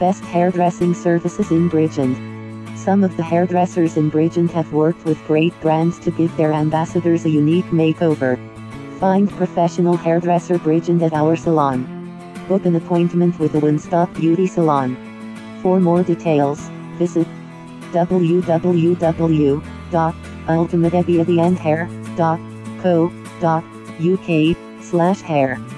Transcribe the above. Best hairdressing services in Bridgend. Some of the hairdressers in Bridgend have worked with great brands to give their ambassadors a unique makeover. Find professional hairdresser Bridgend at our salon. Book an appointment with a one-stop beauty salon. For more details, visit www.ultimateabiatheandhair.co.uk/hair.